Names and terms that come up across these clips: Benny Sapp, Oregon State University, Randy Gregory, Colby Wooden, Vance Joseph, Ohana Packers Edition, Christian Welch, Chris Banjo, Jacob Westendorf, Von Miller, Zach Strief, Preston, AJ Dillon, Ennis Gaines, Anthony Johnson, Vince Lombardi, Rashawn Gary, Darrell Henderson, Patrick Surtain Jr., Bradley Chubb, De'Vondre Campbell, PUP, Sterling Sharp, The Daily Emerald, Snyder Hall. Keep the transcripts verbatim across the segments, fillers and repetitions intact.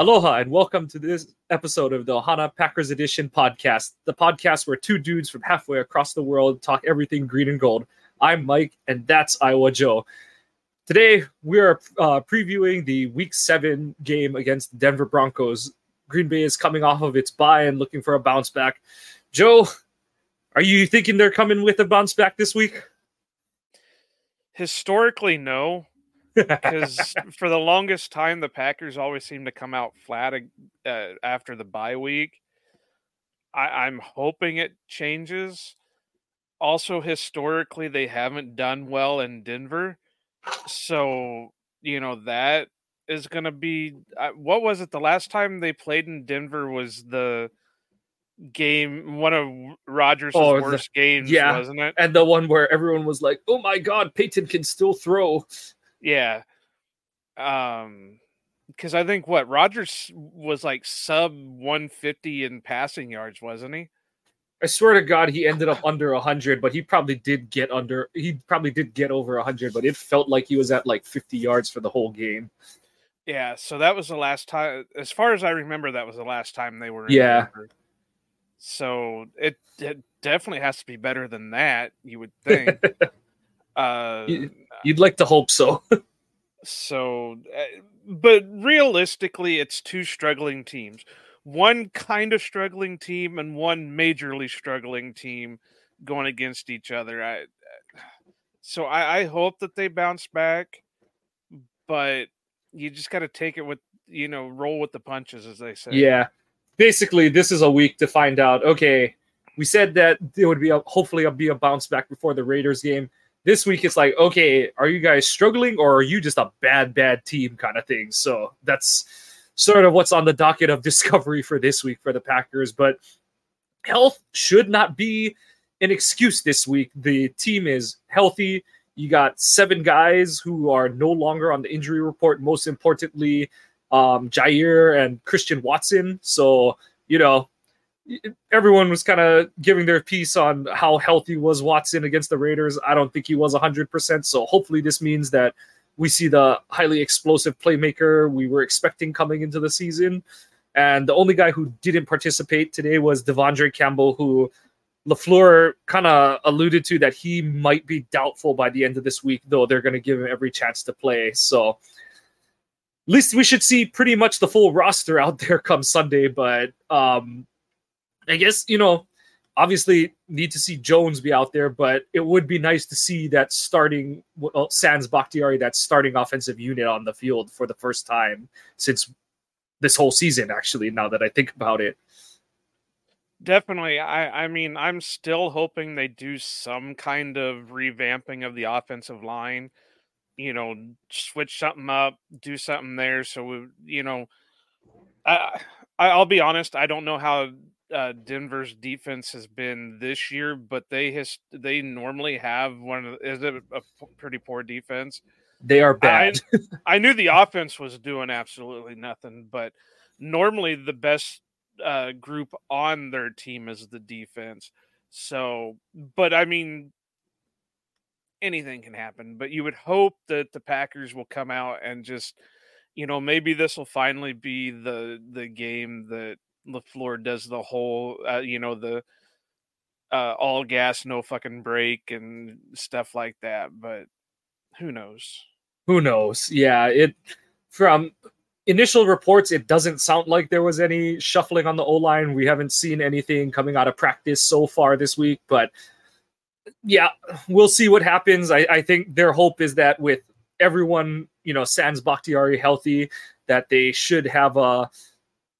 Aloha and welcome to this episode of the Ohana Packers Edition podcast, the podcast where two dudes from halfway across the world talk everything green and gold. I'm Mike, and that's Iowa Joe. Today, we are uh, previewing the Week seven game against the Denver Broncos. Green Bay is coming off of its bye and looking for a bounce back. Joe, are you thinking they're coming with a bounce back this week? Historically, no. Because for the longest time, the Packers always seem to come out flat uh, after the bye week. I, I'm hoping it changes. Also, historically, they haven't done well in Denver. So, you know, that is going to be... Uh, what was it? The last time they played in Denver was the game, one of Rodgers' oh, worst the, games, yeah. wasn't it? And the one where everyone was like, oh my God, Peyton can still throw... Yeah, um, because I think what Rodgers was like sub one fifty in passing yards, wasn't he? I swear to God, he ended up under one hundred, but he probably did get under. He probably did get over one hundred, but it felt like he was at like fifty yards for the whole game. Yeah, so that was the last time, as far as I remember, that was the last time they were. In yeah. Denver. So it, it definitely has to be better than that, you would think. Uh, You'd like to hope so. so, but realistically, it's two struggling teams. One kind of struggling team and one majorly struggling team going against each other. I, so I, I hope that they bounce back, but you just got to take it with, you know, roll with the punches, as they say. Yeah. Basically, this is a week to find out, okay, we said that there would be a, hopefully a, be a bounce back before the Raiders game. This week, it's like, okay, are you guys struggling or are you just a bad, bad team kind of thing? So that's sort of what's on the docket of discovery for this week for the Packers. But health should not be an excuse this week. The team is healthy. You got seven guys who are no longer on the injury report, most importantly, um, Jair and Christian Watson. So, you know, everyone was kind of giving their piece on how healthy was Watson against the Raiders. I don't think he was one hundred percent. So hopefully this means that we see the highly explosive playmaker we were expecting coming into the season. And the only guy who didn't participate today was De'Vondre Campbell, who LaFleur kind of alluded to that he might be doubtful by the end of this week, though they're going to give him every chance to play. So at least we should see pretty much the full roster out there come Sunday. But, um, I guess, you know, obviously need to see Jones be out there, but it would be nice to see that starting well, Sans Bakhtiari, that starting offensive unit on the field for the first time since this whole season, actually, now that I think about it. Definitely. I, I mean, I'm still hoping they do some kind of revamping of the offensive line, you know, switch something up, do something there. So, we, you know, I, I'll be honest. I don't know how Uh, Denver's defense has been this year, but they has they normally have one of the, is it a pretty poor defense. They are bad. I, I knew the offense was doing absolutely nothing, but normally the best uh, group on their team is the defense. So, but I mean, anything can happen. But you would hope that the Packers will come out and just, you know, maybe this will finally be the the game that LaFleur does the whole, uh, you know, the uh, all gas, no fucking break and stuff like that. But who knows? Who knows? Yeah, it from initial reports, it doesn't sound like there was any shuffling on the O-line. We haven't seen anything coming out of practice so far this week. But yeah, we'll see what happens. I, I think their hope is that with everyone, you know, Sans Bakhtiari healthy, that they should have a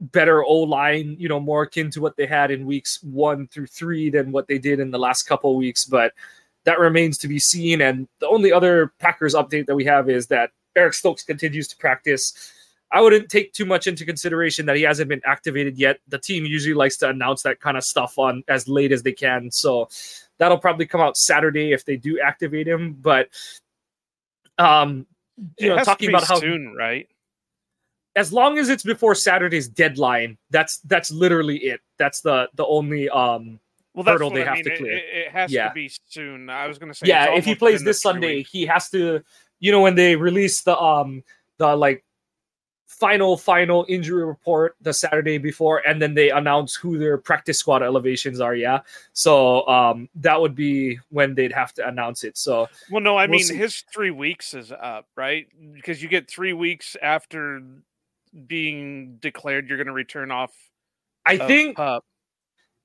better O-line, you know, more akin to what they had in weeks one through three than what they did in the last couple of weeks. But that remains to be seen. And the only other Packers update that we have is that Eric Stokes continues to practice. I wouldn't take too much into consideration that he hasn't been activated yet. The team usually likes to announce that kind of stuff on as late as they can. So that'll probably come out Saturday if they do activate him. But, um, you know, talking about how soon, right? As long as it's before Saturday's deadline, that's that's literally it. That's the the only um, well, hurdle they have I mean. to clear. It, it has yeah. to be soon. I was going to say, yeah. If he plays this Sunday, weeks. he has to. You know, when they release the um the like final, final injury report the Saturday before, and then they announce who their practice squad elevations are, yeah? So um, that would be when they'd have to announce it. So, Well, no, I we'll mean, see. His three weeks is up, right? Because you get three weeks after being declared you're going to return off. I of think pup.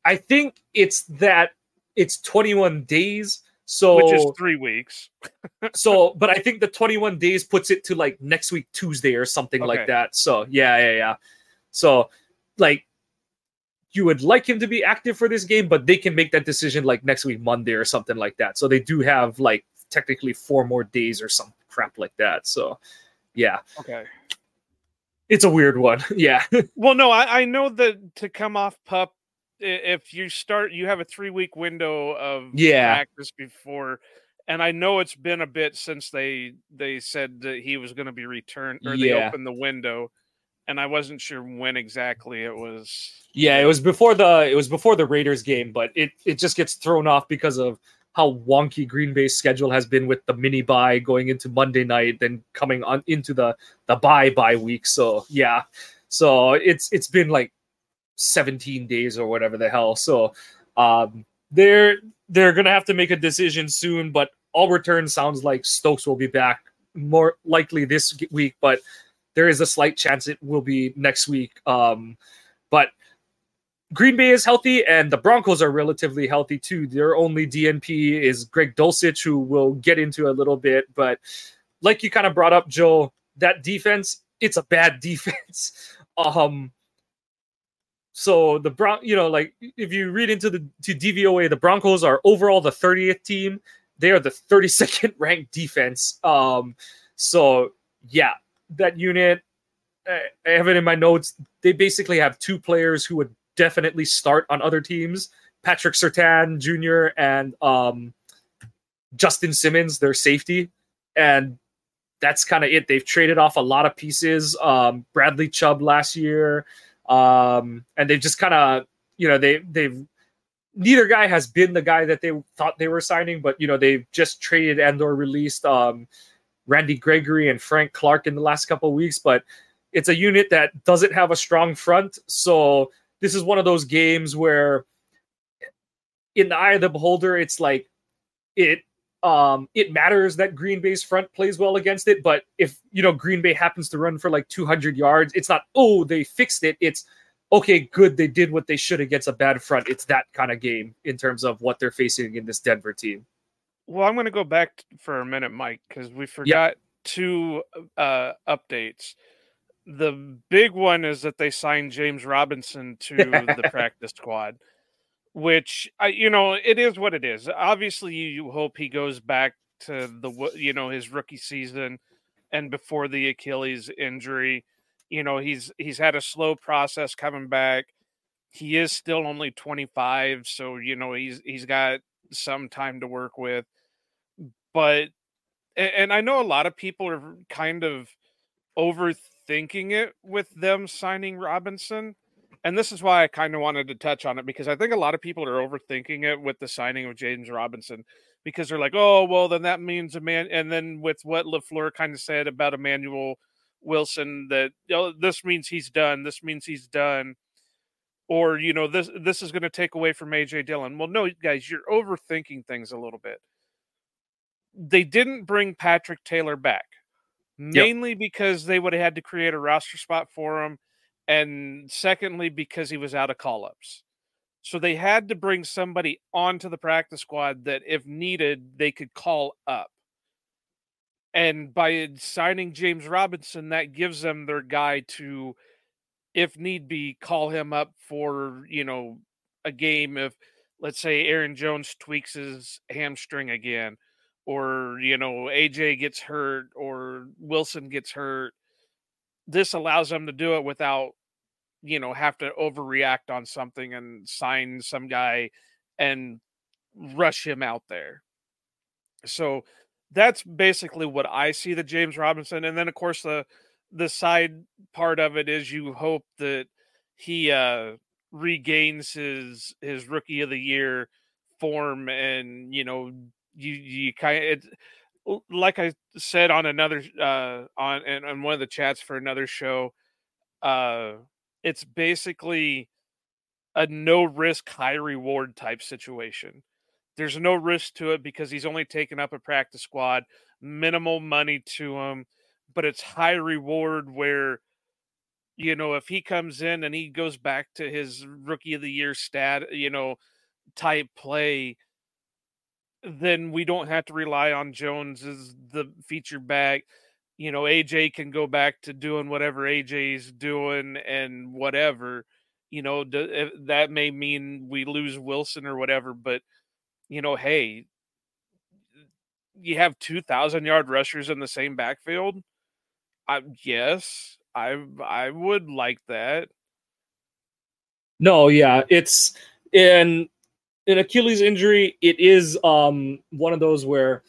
I think it's that it's twenty-one days. So, which is three weeks. so, but I think the twenty-one days puts it to like next week, Tuesday or something okay. like that. So, yeah, yeah, yeah. So, like, you would like him to be active for this game, but they can make that decision like next week, Monday or something like that. So, they do have like technically four more days or some crap like that. So, yeah. Okay. It's a weird one. Yeah. Well, no, I, I know that to come off pup, if you start, you have a three week window of yeah. practice before, and I know it's been a bit since they they said that he was going to be returned, or yeah. they opened the window, and I wasn't sure when exactly it was. Yeah, it was before the it was before the Raiders game, but it it just gets thrown off because of how wonky Green Bay's schedule has been with the mini bye going into Monday night, then coming on into the the bye bye week. So yeah, so it's it's been like seventeen days or whatever the hell. So um, they're they're gonna have to make a decision soon. But all return sounds like Stokes will be back more likely this week, but there is a slight chance it will be next week. Um, but Green Bay is healthy, and the Broncos are relatively healthy too. Their only D N P is Greg Dulcich, who we'll get into a little bit. But like you kind of brought up, Joe, that defense, it's a bad defense. um. So the Bron, you know, like if you read into the to D V O A, the Broncos are overall the thirtieth team. They are the thirty-second ranked defense. Um, so yeah, that unit, I have it in my notes. They basically have two players who would definitely start on other teams: Patrick Surtain Junior and um, Justin Simmons, their safety, and that's kind of it. They've traded off a lot of pieces. Um, Bradley Chubb last year. Um, and they've just kind of, you know, they, they've, neither guy has been the guy that they thought they were signing, but, you know, they've just traded and or released, um, Randy Gregory and Frank Clark in the last couple of weeks, but it's a unit that doesn't have a strong front. So this is one of those games where in the eye of the beholder, it's like, it, Um, it matters that Green Bay's front plays well against it, but if, you know, Green Bay happens to run for like two hundred yards, it's not, oh, they fixed it. It's, okay, good, they did what they should against a bad front. It's that kind of game in terms of what they're facing in this Denver team. Well, I'm going to go back for a minute, Mike, because we forgot yep. two uh, updates. The big one is that they signed James Robinson to the practice squad. Which, I, you know, it is what it is. Obviously, you hope he goes back to the, you know, his rookie season and before the Achilles injury. You know, he's he's had a slow process coming back. He is still only twenty-five, so, you know, he's he's got some time to work with. But, and I know a lot of people are kind of overthinking it with them signing Robinson. And this is why I kind of wanted to touch on it, because I think a lot of people are overthinking it with the signing of James Robinson, because they're like, oh, well, then that means a man. And then with what LaFleur kind of said about Emmanuel Wilson, that, you know, this means he's done. This means he's done. Or, you know, this, this is going to take away from A J Dillon. Well, no, guys, you're overthinking things a little bit. They didn't bring Patrick Taylor back, mainly yep. because they would have had to create a roster spot for him. And secondly, because he was out of call-ups. So they had to bring somebody onto the practice squad that, if needed, they could call up. And by signing James Robinson, that gives them their guy to, if need be, call him up for, you know, a game if, let's say, Aaron Jones tweaks his hamstring again, or, you know, A J gets hurt or Wilson gets hurt. This allows them to do it without, you know, have to overreact on something and sign some guy and rush him out there. So that's basically what I see the James Robinson. And then, of course, the the side part of it is you hope that he uh, regains his his rookie of the year form, and, you know, you you kind of. like I said on another uh, on and on one of the chats for another show, uh, it's basically a no risk, high reward type situation. There's no risk to it because he's only taken up a practice squad, minimal money to him, but it's high reward where, you know, if he comes in and he goes back to his rookie of the year stat, you know, type play, then we don't have to rely on Jones as the feature back. You know, A J can go back to doing whatever A J's doing and whatever, you know, that may mean we lose Wilson or whatever, but you know, hey, you have two thousand yard rushers in the same backfield. I yes, I I would like that. No, yeah, it's in an Achilles injury. It is um one of those where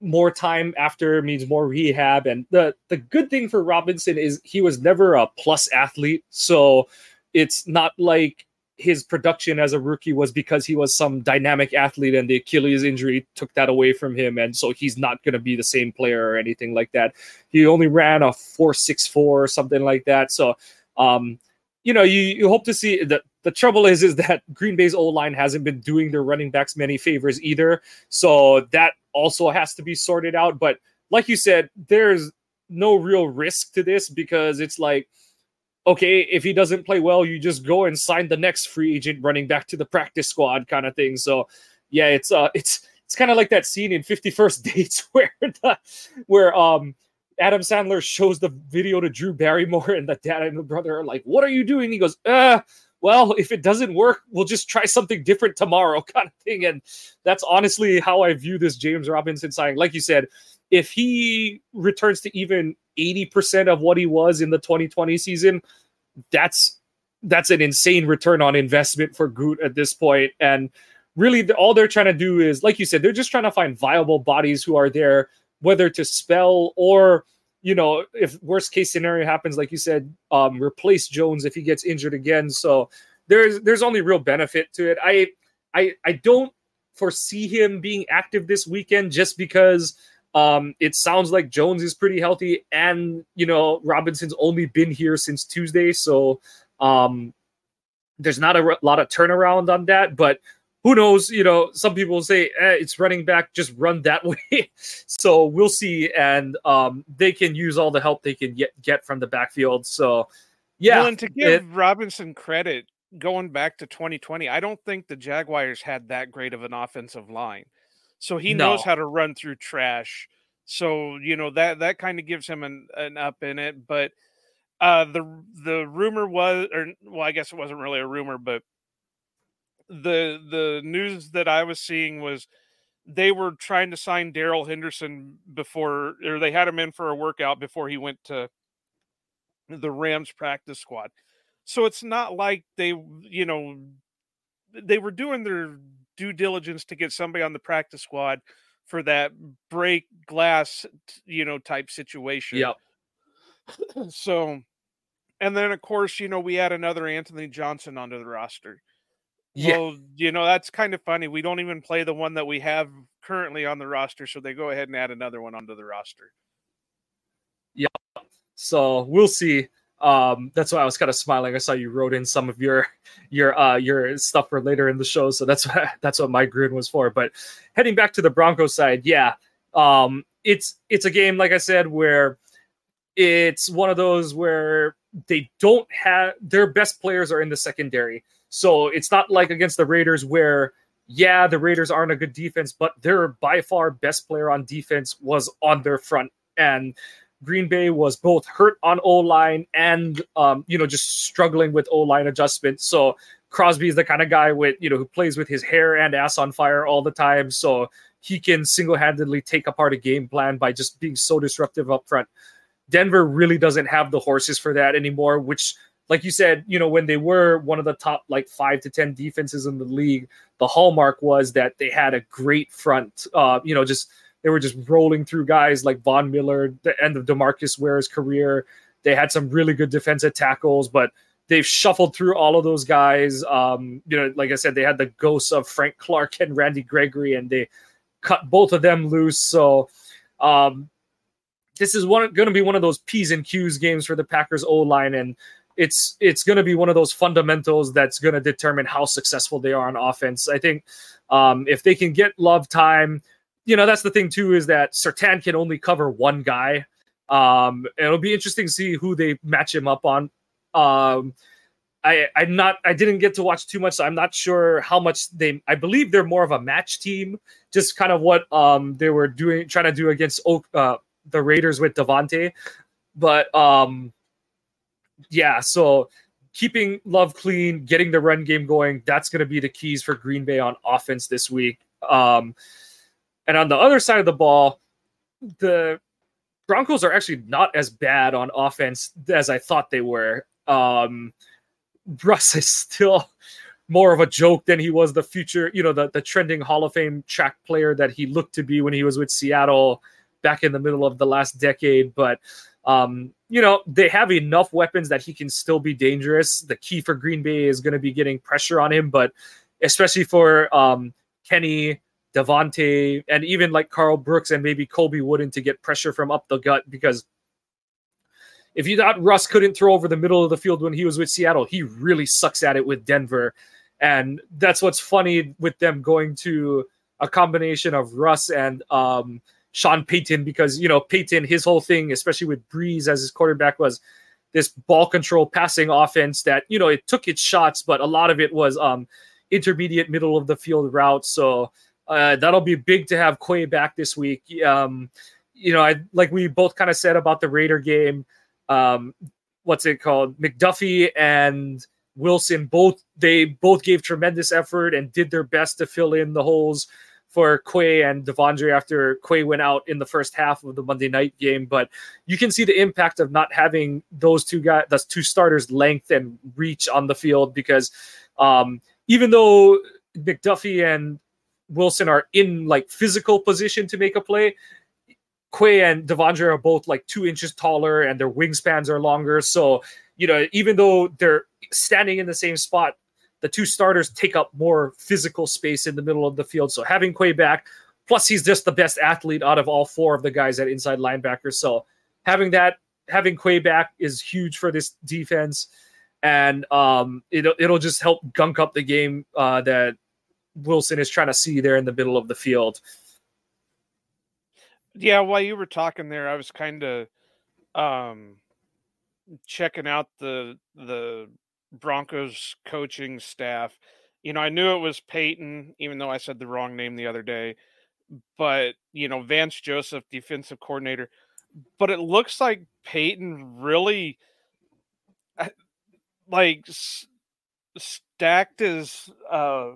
more time after means more rehab. And the the good thing for Robinson is he was never a plus athlete, so it's not like his production as a rookie was because he was some dynamic athlete and the Achilles injury took that away from him. And so he's not going to be the same player or anything like that. He only ran a four, six, four or something like that. So, um, you know, you, you hope to see that. The trouble is, is that Green Bay's O-line hasn't been doing their running backs many favors either. So that also has to be sorted out. But like you said, there's no real risk to this because it's like, okay, if he doesn't play well, you just go and sign the next free agent running back to the practice squad kind of thing. So, yeah, it's uh, it's it's kind of like that scene in fifty-first Dates where the, where um Adam Sandler shows the video to Drew Barrymore and the dad and the brother are like, "What are you doing?" He goes, "Uh, well, if it doesn't work, we'll just try something different tomorrow," kind of thing. And that's honestly how I view this James Robinson signing. Like you said, if he returns to even eighty percent of what he was in the twenty twenty season, that's that's an insane return on investment for Groot at this point. And really, all they're trying to do is, like you said, they're just trying to find viable bodies who are there, whether to spell or, you know, if worst case scenario happens, like you said, um, replace Jones if he gets injured again. So there's there's only real benefit to it. I I I don't foresee him being active this weekend just because Um, it sounds like Jones is pretty healthy and, you know, Robinson's only been here since Tuesday. So um, there's not a r- lot of turnaround on that, but who knows, you know, some people say eh, it's running back, just run that way. So we'll see. And um, they can use all the help they can get, get from the backfield. So yeah. Well, and to give it, Robinson credit, going back to twenty twenty, I don't think the Jaguars had that great of an offensive line. So he no. knows how to run through trash. So, you know, that, that kind of gives him an, an up in it. But uh, the the rumor was, or well, I guess it wasn't really a rumor, but the the news that I was seeing was they were trying to sign Darrell Henderson before, or they had him in for a workout before he went to the Rams practice squad. So it's not like they, you know, they were doing their due diligence to get somebody on the practice squad for that break glass, you know, type situation. Yep. So, and then of course, you know, we had another Anthony Johnson onto the roster. Yeah. Well, you know, that's kind of funny. We don't even play the one that we have currently on the roster. So they go ahead and add another one onto the roster. Yeah. So we'll see. Um, that's why I was kind of smiling. I saw you wrote in some of your your uh, your stuff for later in the show, so that's what that's what my grin was for. But heading back to the Broncos side, yeah, um, it's it's a game, like I said, where it's one of those where they don't have their best players are in the secondary, so it's not like against the Raiders where yeah, the Raiders aren't a good defense, but their by far best player on defense was on their front and Green Bay was both hurt on O-line and, um, you know, just struggling with O-line adjustment. So Crosby is the kind of guy with, you know, who plays with his hair and ass on fire all the time. So he can single-handedly take apart a game plan by just being so disruptive up front. Denver really doesn't have the horses for that anymore, which, like you said, you know, when they were one of the top like five to ten defenses in the league, the hallmark was that they had a great front, uh, you know, just they were just rolling through guys like Von Miller, the end of DeMarcus Ware's career. They had some really good defensive tackles, but they've shuffled through all of those guys. Um, you know, like I said, they had the ghosts of Frank Clark and Randy Gregory, and they cut both of them loose. So Um, this is one going to be one of those P's and Q's games for the Packers O-line, and it's it's going to be one of those fundamentals that's going to determine how successful they are on offense. I think um, if they can get Love time, you know, that's the thing too, is that Surtain can only cover one guy. Um, and it'll be interesting to see who they match him up on. Um, I, I'm not, I didn't get to watch too much, so I'm not sure how much they, I believe they're more of a match team, just kind of what um, they were doing, trying to do against Oak, uh, the Raiders with Devonte. But um, yeah, so keeping Love clean, getting the run game going, that's going to be the keys for Green Bay on offense this week. Um, and on the other side of the ball, the Broncos are actually not as bad on offense as I thought they were. Um, Russ is still more of a joke than he was the future, you know, the, the trending Hall of Fame track player that he looked to be when he was with Seattle back in the middle of the last decade. But, um, you know, they have enough weapons that he can still be dangerous. The key for Green Bay is going to be getting pressure on him, but especially for um, Kenny, Devonte, and even like Carl Brooks and maybe Colby Wooden to get pressure from up the gut, because if you thought Russ couldn't throw over the middle of the field when he was with Seattle, he really sucks at it with Denver. And that's what's funny with them going to a combination of Russ and um, Sean Payton, because, you know, Payton, his whole thing, especially with Breeze as his quarterback, was this ball control passing offense that, you know, it took its shots, but a lot of it was um, intermediate middle of the field routes. So uh, that'll be big to have Quay back this week. Um, you know, I, like we both kind of said about the Raider game, Um, what's it called? McDuffie and Wilson, both they both gave tremendous effort and did their best to fill in the holes for Quay and De'Vondre after Quay went out in the first half of the Monday night game. But you can see the impact of not having those two guys, those two starters' length and reach on the field, because um, even though McDuffie and Wilson are in like physical position to make a play, Quay and De'Vondre are both like two inches taller and their wingspans are longer. So, you know, even though they're standing in the same spot, the two starters take up more physical space in the middle of the field. So having Quay back, plus he's just the best athlete out of all four of the guys at inside linebacker. So having that, having Quay back is huge for this defense. And um, it'll, it'll just help gunk up the game uh, that Wilson is trying to see there in the middle of the field. Yeah, while you were talking there, I was kind of um, checking out the the Broncos coaching staff. You know, I knew it was Payton, even though I said the wrong name the other day. But, you know, Vance Joseph, defensive coordinator. But it looks like Payton really, like, s- stacked his uh,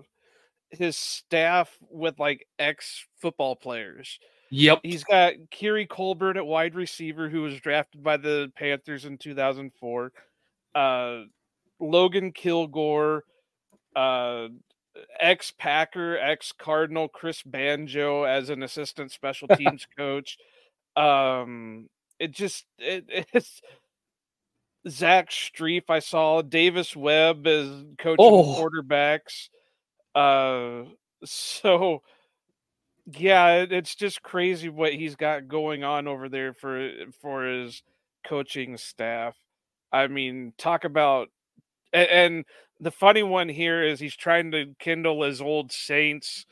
his staff with, like, ex-football players. Yep. He's got Keary Colbert at wide receiver, who was drafted by the Panthers in two thousand four. Uh, Logan Kilgore, uh, ex-Packer, ex-Cardinal Chris Banjo as an assistant special teams coach. Um, it just it, it's Zach Strief, I saw. Davis Webb is coaching oh. quarterbacks. Uh, so... Yeah, it's just crazy what he's got going on over there for for his coaching staff. I mean, talk about – and the funny one here is he's trying to kindle his old Saints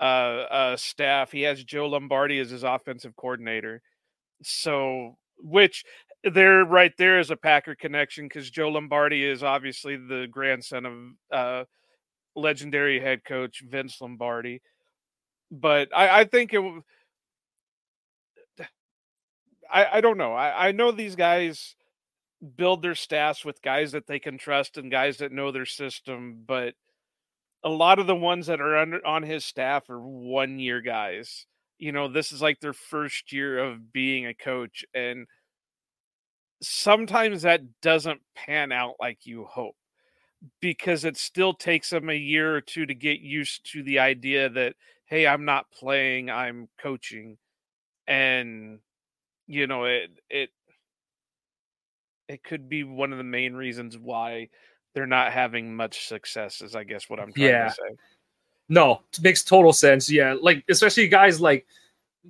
uh, uh, staff. He has Joe Lombardi as his offensive coordinator. So – which there right there is a Packer connection, because Joe Lombardi is obviously the grandson of uh, legendary head coach Vince Lombardi. But I, I think it. I, I don't know. I, I know these guys build their staffs with guys that they can trust and guys that know their system. But a lot of the ones that are under, on his staff are one year guys. You know, this is like their first year of being a coach, and sometimes that doesn't pan out like you hope, because it still takes them a year or two to get used to the idea that, hey, I'm not playing, I'm coaching. And, you know, it it it could be one of the main reasons why they're not having much success, is I guess what I'm trying yeah. to say. No, it makes total sense. Yeah, like, especially guys like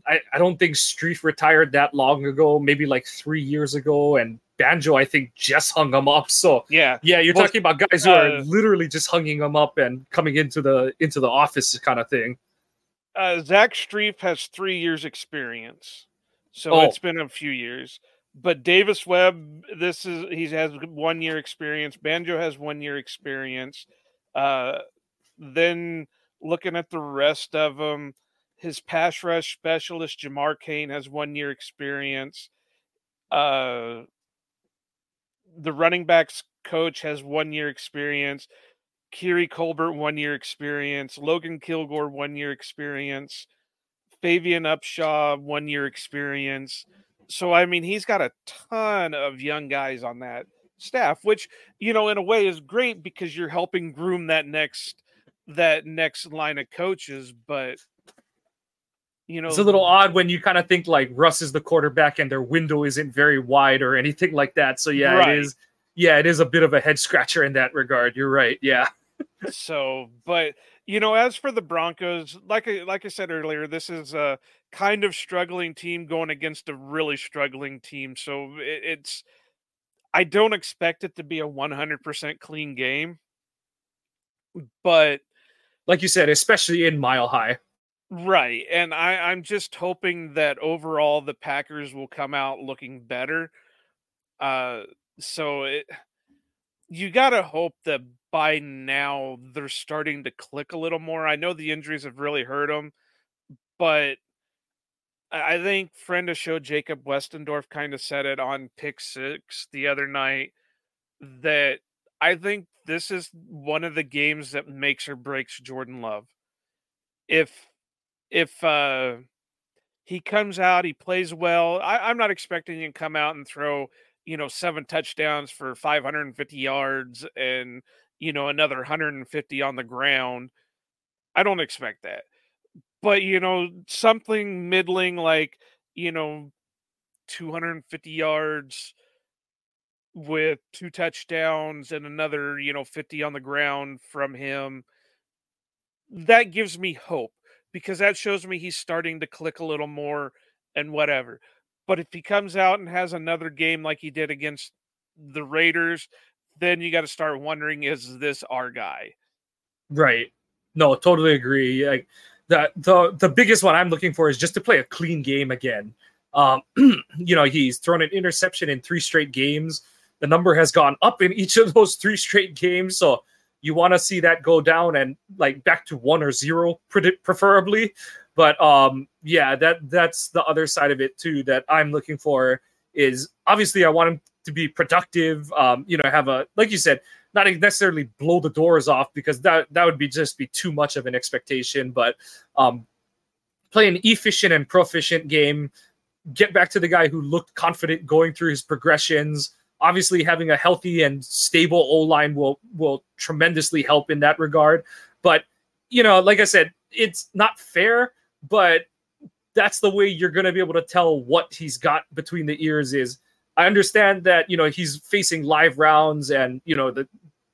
I, I don't think Strief retired that long ago, maybe like three years ago. And Banjo, I think, just hung him up. So yeah, yeah you're well, talking about guys who are uh, literally just hanging him up and coming into the into the office kind of thing. Uh, Zach Strief has three years experience. So oh. it's been a few years. But Davis Webb, this is he has one year experience. Banjo has one year experience. Uh, then looking at the rest of them, his pass rush specialist, Jamar Kane, has one year experience. Uh, the running backs coach has one year experience. Keary Colbert, one year experience. Logan Kilgore, one year experience. Fabian Upshaw, one year experience. So, I mean, he's got a ton of young guys on that staff, which, you know, in a way is great because you're helping groom that next that next line of coaches. But, you know, it's a little odd when you kind of think like Russ is the quarterback and their window isn't very wide or anything like that. So, yeah, right. it is. Yeah, it is a bit of a head scratcher in that regard. You're right. Yeah. So, but, you know, as for the Broncos, like I, like I said earlier, this is a kind of struggling team going against a really struggling team. So it, it's, I don't expect it to be a one hundred percent clean game, but like you said, especially in Mile High. Right. And I, I'm just hoping that overall the Packers will come out looking better. Uh, so it, you got to hope that by now they're starting to click a little more. I know the injuries have really hurt them, but I think friend of show Jacob Westendorf kind of said it on Pick Six the other night that I think this is one of the games that makes or breaks Jordan Love. If, if uh, he comes out, he plays well. I, I'm not expecting him to come out and throw, you know, seven touchdowns for five hundred fifty yards and, you know, another one hundred fifty on the ground. I don't expect that. But, you know, something middling like, you know, two hundred fifty yards with two touchdowns and another, you know, fifty on the ground from him. That gives me hope because that shows me he's starting to click a little more and whatever. But if he comes out and has another game like he did against the Raiders, then you got to start wondering, is this our guy? Right. No, totally agree. Like the the the biggest one I'm looking for is just to play a clean game again. Um, you know, he's thrown an interception in three straight games. The number has gone up in each of those three straight games. So you want to see that go down and like back to one or zero, preferably. But, um, yeah, that that's the other side of it, too, that I'm looking for is obviously I want him to be productive, um, you know, have a, like you said, not necessarily blow the doors off because that, that would be just be too much of an expectation. But um, play an efficient and proficient game, get back to the guy who looked confident going through his progressions. Obviously, having a healthy and stable O-line will will tremendously help in that regard. But, you know, like I said, it's not fair. But that's the way you're going to be able to tell what he's got between the ears is. I understand that, you know, he's facing live rounds and, you know, the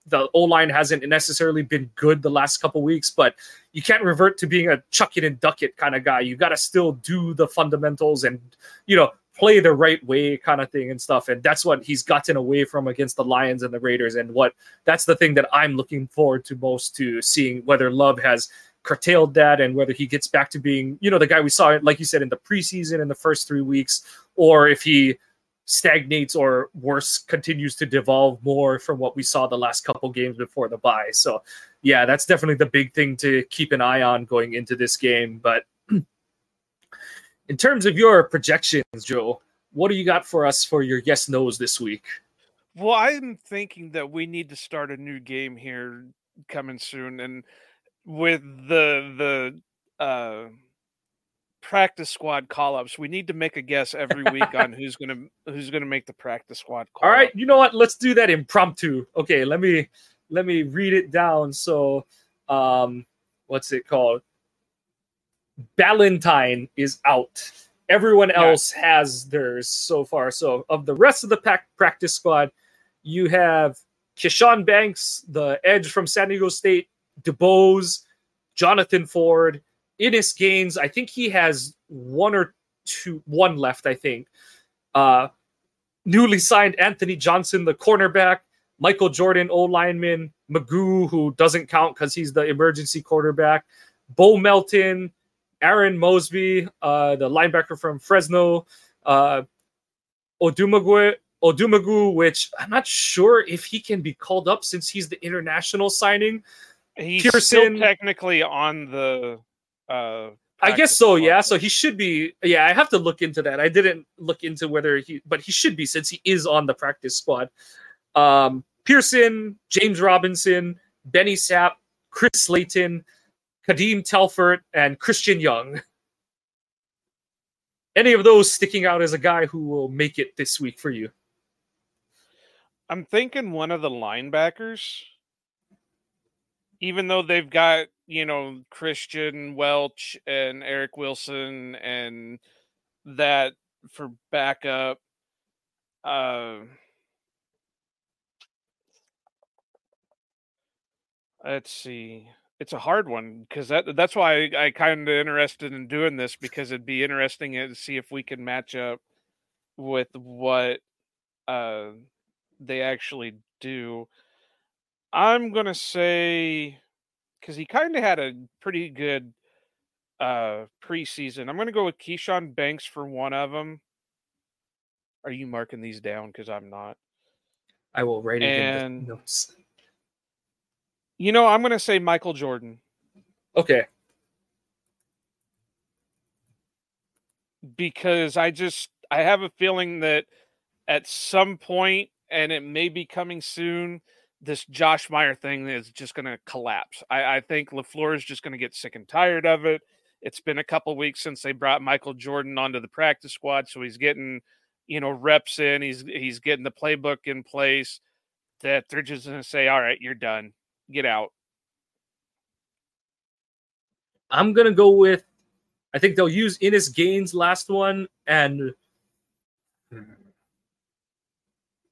the O-line hasn't necessarily been good the last couple weeks, but you can't revert to being a chuck it and duck it kind of guy. You got to still do the fundamentals and, you know, play the right way kind of thing and stuff. And that's what he's gotten away from against the Lions and the Raiders. And what that's the thing that I'm looking forward to most to seeing whether Love has curtailed that and whether he gets back to being, you know, the guy we saw, like you said, in the preseason in the first three weeks, or if he stagnates or worse, continues to devolve more from what we saw the last couple games before the bye. So, yeah, that's definitely the big thing to keep an eye on going into this game. But in terms of your projections, Joe, what do you got for us for your yes-nos this week? Well, I'm thinking that we need to start a new game here coming soon, and with the the uh, practice squad call-ups, we need to make a guess every week on who's gonna who's gonna make the practice squad call-up. All right, you know what? Let's do that impromptu. Okay, let me let me read it down. So, um, what's it called? Ballantyne is out. Everyone else yeah. has theirs so far. So, of the rest of the pack practice squad, you have Keyshawn Banks, the edge from San Diego State. DeBose, Jonathan Ford, Ennis Gaines, I think he has one or two, one left, I think. Uh, newly signed Anthony Johnson, the cornerback, Michael Jordan, O-lineman, Magoo, who doesn't count because he's the emergency quarterback, Bo Melton, Aaron Mosby, uh, the linebacker from Fresno, uh, Odumagwe, Odumagu, which I'm not sure if he can be called up since he's the international signing. He's Pearson, still technically on the... Uh, I guess so, yeah. So he should be... Yeah, I have to look into that. I didn't look into whether he... But he should be since he is on the practice squad. Um, Pearson, James Robinson, Benny Sapp, Chris Slayton, Kadeem Telford, and Christian Young. Any of those sticking out as a guy who will make it this week for you? I'm thinking one of the linebackers, even though they've got, you know, Christian Welch and Eric Wilson and that for backup. Uh, let's see. It's a hard one because that, that's why I, I kind of interested in doing this, because it'd be interesting to see if we can match up with what uh, they actually do. I'm going to say, because he kind of had a pretty good uh, preseason, I'm going to go with Keyshawn Banks for one of them. Are you marking these down? Because I'm not. I will write it and... in the notes. You know, I'm going to say Michael Jordan. Okay. Because I just, I have a feeling that at some point, and it may be coming soon, this Josh Meyer thing is just going to collapse. I, I think LaFleur is just going to get sick and tired of it. It's been a couple of weeks since they brought Michael Jordan onto the practice squad. So he's getting, you know, reps in, he's, he's getting the playbook in place, that they're just going to say, all right, you're done. Get out. I'm going to go with, I think they'll use Ennis Gaines last one. And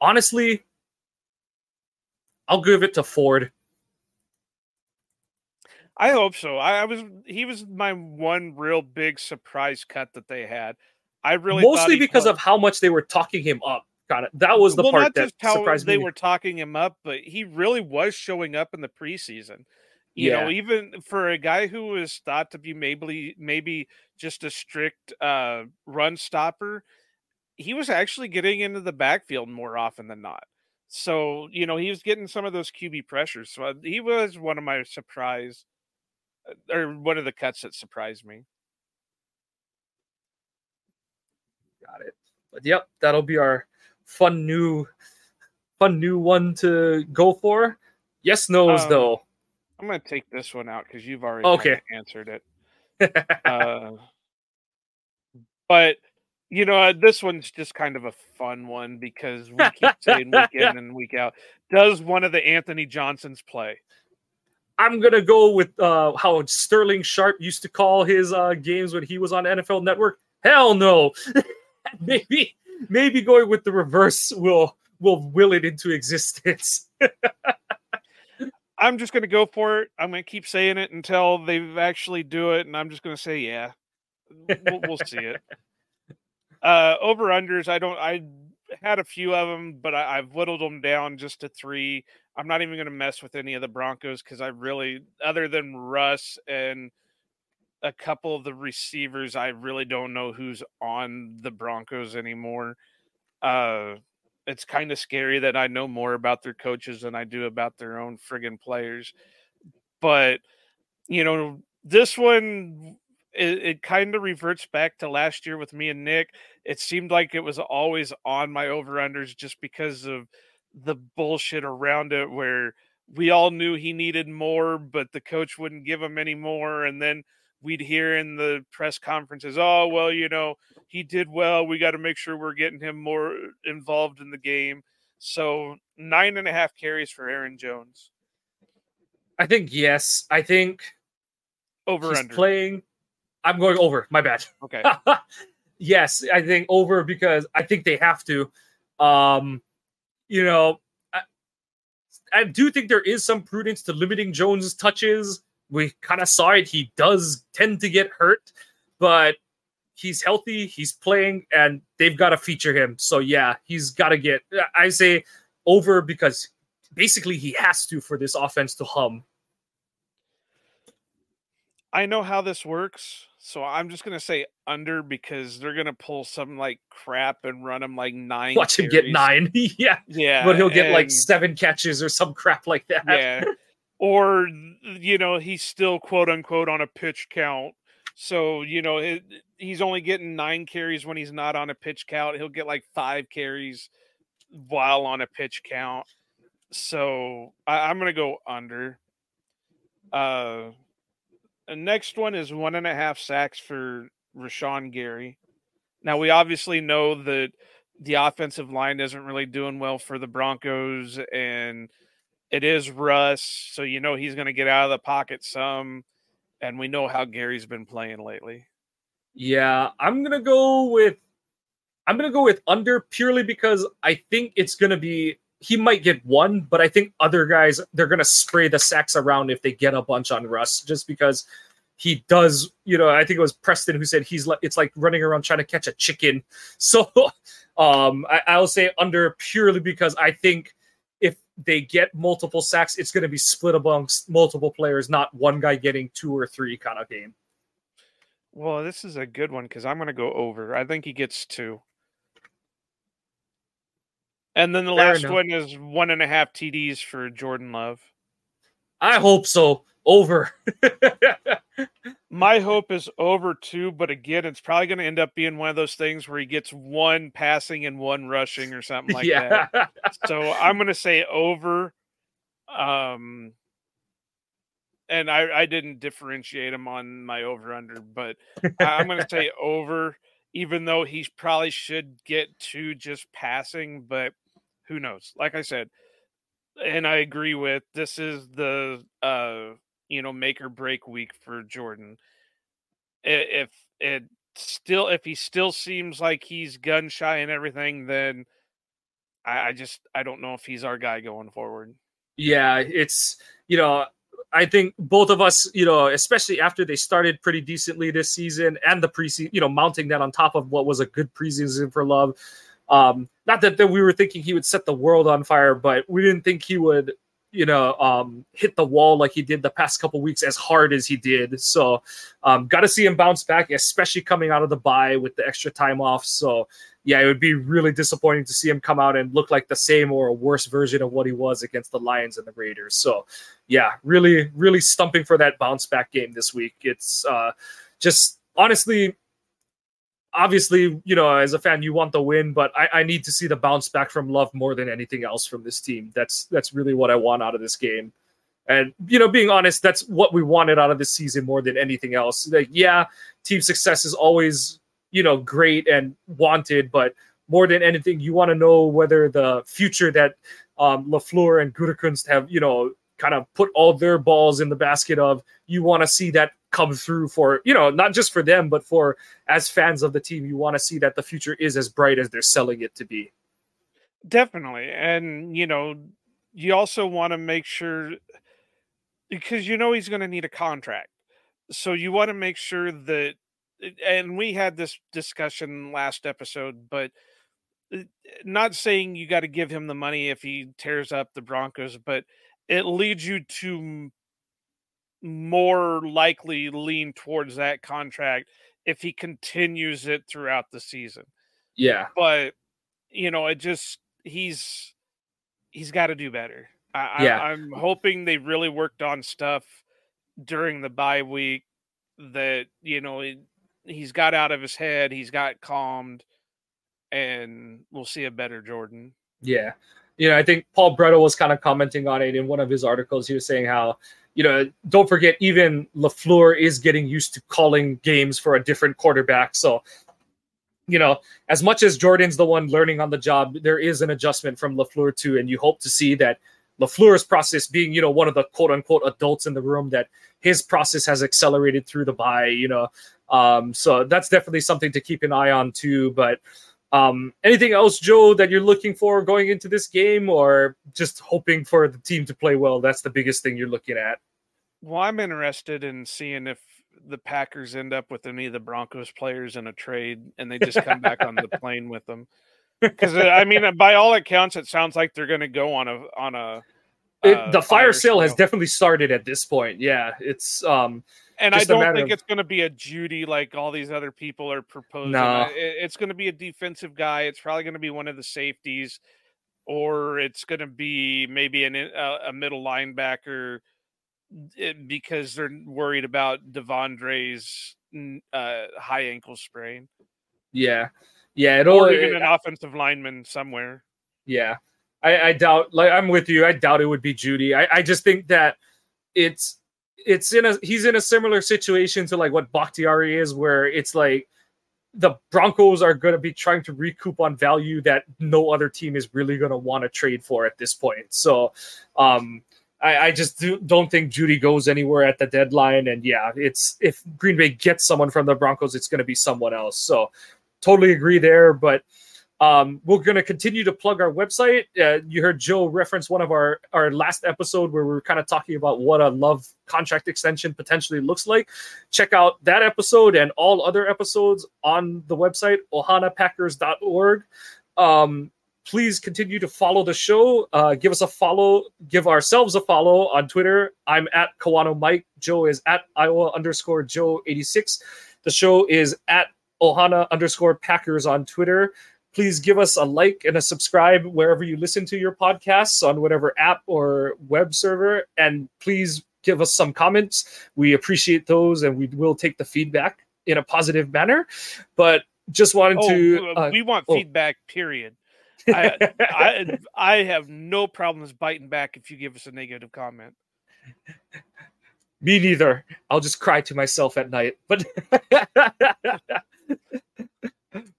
honestly, I'll give it to Ford. I hope so. I, I was, he was my one real big surprise cut that they had. I really mostly because of how much they were talking him up. Got it. That was the well, part that surprised me. They were talking him up, but he really was showing up in the preseason. You yeah. know, even for a guy who was thought to be maybe maybe just a strict uh, run stopper, he was actually getting into the backfield more often than not. So, you know, he was getting some of those Q B pressures. So he was one of my surprise, or one of the cuts that surprised me. Got it. But yep, that'll be our Fun new, fun new one to go for. Yes, no's um, though. I'm gonna take this one out because you've already okay. answered it. uh, but you know, this one's just kind of a fun one because we keep saying week in and week out. Does one of the Anthony Johnsons play? I'm gonna go with uh, how Sterling Sharp used to call his uh, games when he was on N F L Network. Hell no, maybe. Maybe going with the reverse will will will it into existence. I'm just going to go for it. I'm going to keep saying it until they actually do it, and I'm just going to say, yeah, we'll, we'll see it. Uh, over unders, I don't. I had a few of them, but I, I've whittled them down just to three. I'm not even going to mess with any of the Broncos because I really, other than Russ and a couple of the receivers, I really don't know who's on the Broncos anymore. Uh, it's kind of scary that I know more about their coaches than I do about their own friggin' players. But, you know, this one, it, it kind of reverts back to last year with me and Nick. It seemed like it was always on my over-unders just because of the bullshit around it where we all knew he needed more, but the coach wouldn't give him any more. And then we'd hear in the press conferences, oh, well, you know, he did well. We got to make sure we're getting him more involved in the game. So nine and a half carries for Aaron Jones. I think, yes. I think over he's under. playing. I'm going over. My bad. Okay. Yes, I think over because I think they have to. Um, you know, I, I do think there is some prudence to limiting Jones' touches. we kind of saw it. He does tend to get hurt, but he's healthy, he's playing, and they've got to feature him. So, yeah, he's got to get, I say, over because basically he has to for this offense to hum. I know how this works, so I'm just going to say under because they're going to pull some like crap and run him like nine. Watch carries. Him get nine. yeah. yeah. But he'll get and, like seven catches or some crap like that. Yeah. Or, you know, he's still quote unquote on a pitch count. So, you know, it, he's only getting nine carries when he's not on a pitch count. He'll get like five carries while on a pitch count. So I, I'm going to go under. Uh, The next one is one and a half sacks for Rashawn Gary. Now, we obviously know that the offensive line isn't really doing well for the Broncos, and it is Russ, so you know he's going to get out of the pocket some, and we know how Gary's been playing lately. Yeah, I'm going to go with I'm going to go with under purely because I think it's going to be he might get one, but I think other guys, they're going to spray the sacks around if they get a bunch on Russ, just because he does, you know, I think it was Preston who said he's like, it's like running around trying to catch a chicken. So um, I, I'll say under purely because I think if they get multiple sacks, it's going to be split amongst multiple players, not one guy getting two or three kind of game. Well, this is a good one because I'm going to go over. I think he gets two. And then the Fair last enough. One is one and a half T Ds for Jordan Love. I hope so. Over. My hope is over too, but again, it's probably going to end up being one of those things where he gets one passing and one rushing or something like yeah. that. So I'm going to say over. Um, and I, I didn't differentiate him on my over-under, but I'm going to say over, even though he probably should get two just passing, but who knows? Like I said, and I agree with, this is the, uh, you know, make or break week for Jordan. If it still, if he still seems like he's gun shy and everything, then I, I just, I don't know if he's our guy going forward. Yeah. It's, you know, I think both of us, you know, especially after they started pretty decently this season and the preseason, you know, mounting that on top of what was a good preseason for Love. Um, not that, that we were thinking he would set the world on fire, but we didn't think he would, you know, um, hit the wall like he did the past couple weeks as hard as he did. So um, got to see him bounce back, especially coming out of the bye with the extra time off. So, yeah, it would be really disappointing to see him come out and look like the same or a worse version of what he was against the Lions and the Raiders. So, yeah, really, really stumping for that bounce back game this week. It's uh, just honestly, obviously, you know, as a fan, you want the win, but I, I need to see the bounce back from Love more than anything else from this team. That's that's really what I want out of this game. And, you know, being honest, that's what we wanted out of this season more than anything else. Like, yeah, team success is always, you know, great and wanted, but more than anything, you want to know whether the future that um, LaFleur and Gutekunst have, you know, kind of put all their balls in the basket of, you want to see that come through for, you know, not just for them, but for as fans of the team, you want to see that the future is as bright as they're selling it to be. Definitely. And, you know, you also want to make sure, because you know he's going to need a contract. So you want to make sure that, and we had this discussion last episode, but not saying you got to give him the money if he tears up the Broncos, but it leads you to more likely lean towards that contract if he continues it throughout the season. Yeah. But, you know, it just, he's, he's got to do better. I, yeah. I, I'm hoping they really worked on stuff during the bye week that, you know, it, he's got out of his head, he's got calmed, and we'll see a better Jordan. Yeah. You know, I think Paul Brettel was kind of commenting on it in one of his articles. He was saying how, you know, don't forget, even LaFleur is getting used to calling games for a different quarterback. So, you know, as much as Jordan's the one learning on the job, there is an adjustment from LaFleur too. And you hope to see that LaFleur's process being, you know, one of the quote unquote adults in the room, that his process has accelerated through the bye, you know. Um, so that's definitely something to keep an eye on too. But um, anything else, Joe, that you're looking for going into this game, or just hoping for the team to play well? That's the biggest thing you're looking at. Well, I'm interested in seeing if the Packers end up with any of the Broncos players in a trade and they just come back on the plane with them. Because, I mean, by all accounts, it sounds like they're going to go on a on a uh, it, the fire, fire sale has definitely started at this point. Yeah, it's um, and I don't think of... it's going to be a Judy like all these other people are proposing. No. It, it's going to be a defensive guy. It's probably going to be one of the safeties, or it's going to be maybe an, a, a middle linebacker because they're worried about Devondre's uh, high ankle sprain. Yeah. Yeah, it'll, or even it, an offensive lineman somewhere. Yeah, I, I doubt. Like, I'm with you. I doubt it would be Judy. I, I just think that it's it's in a he's in a similar situation to like what Bakhtiari is, where it's like the Broncos are going to be trying to recoup on value that no other team is really going to want to trade for at this point. So, um, I, I just do, don't think Judy goes anywhere at the deadline. And yeah, it's if Green Bay gets someone from the Broncos, it's going to be someone else. So. Totally agree there, but um, we're going to continue to plug our website. Uh, you heard Joe reference one of our, our last episode where we were kind of talking about what a Love contract extension potentially looks like. Check out that episode and all other episodes on the website, ohana packers dot org. Um, please continue to follow the show. Uh, give us a follow. Give ourselves a follow on Twitter. I'm at Kawano Mike. Joe is at Iowa underscore Joe eighty-six. The show is at Ohana underscore Packers on Twitter. Please give us a like and a subscribe wherever you listen to your podcasts on whatever app or web server. And please give us some comments. We appreciate those and we will take the feedback in a positive manner. But just wanted oh, to... Uh, we want oh. feedback, period. I, I, I have no problems biting back if you give us a negative comment. Me neither. I'll just cry to myself at night. But...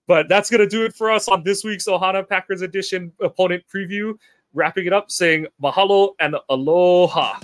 But that's going to do it for us on this week's Ohana Packers Edition opponent preview. Wrapping it up saying mahalo and aloha.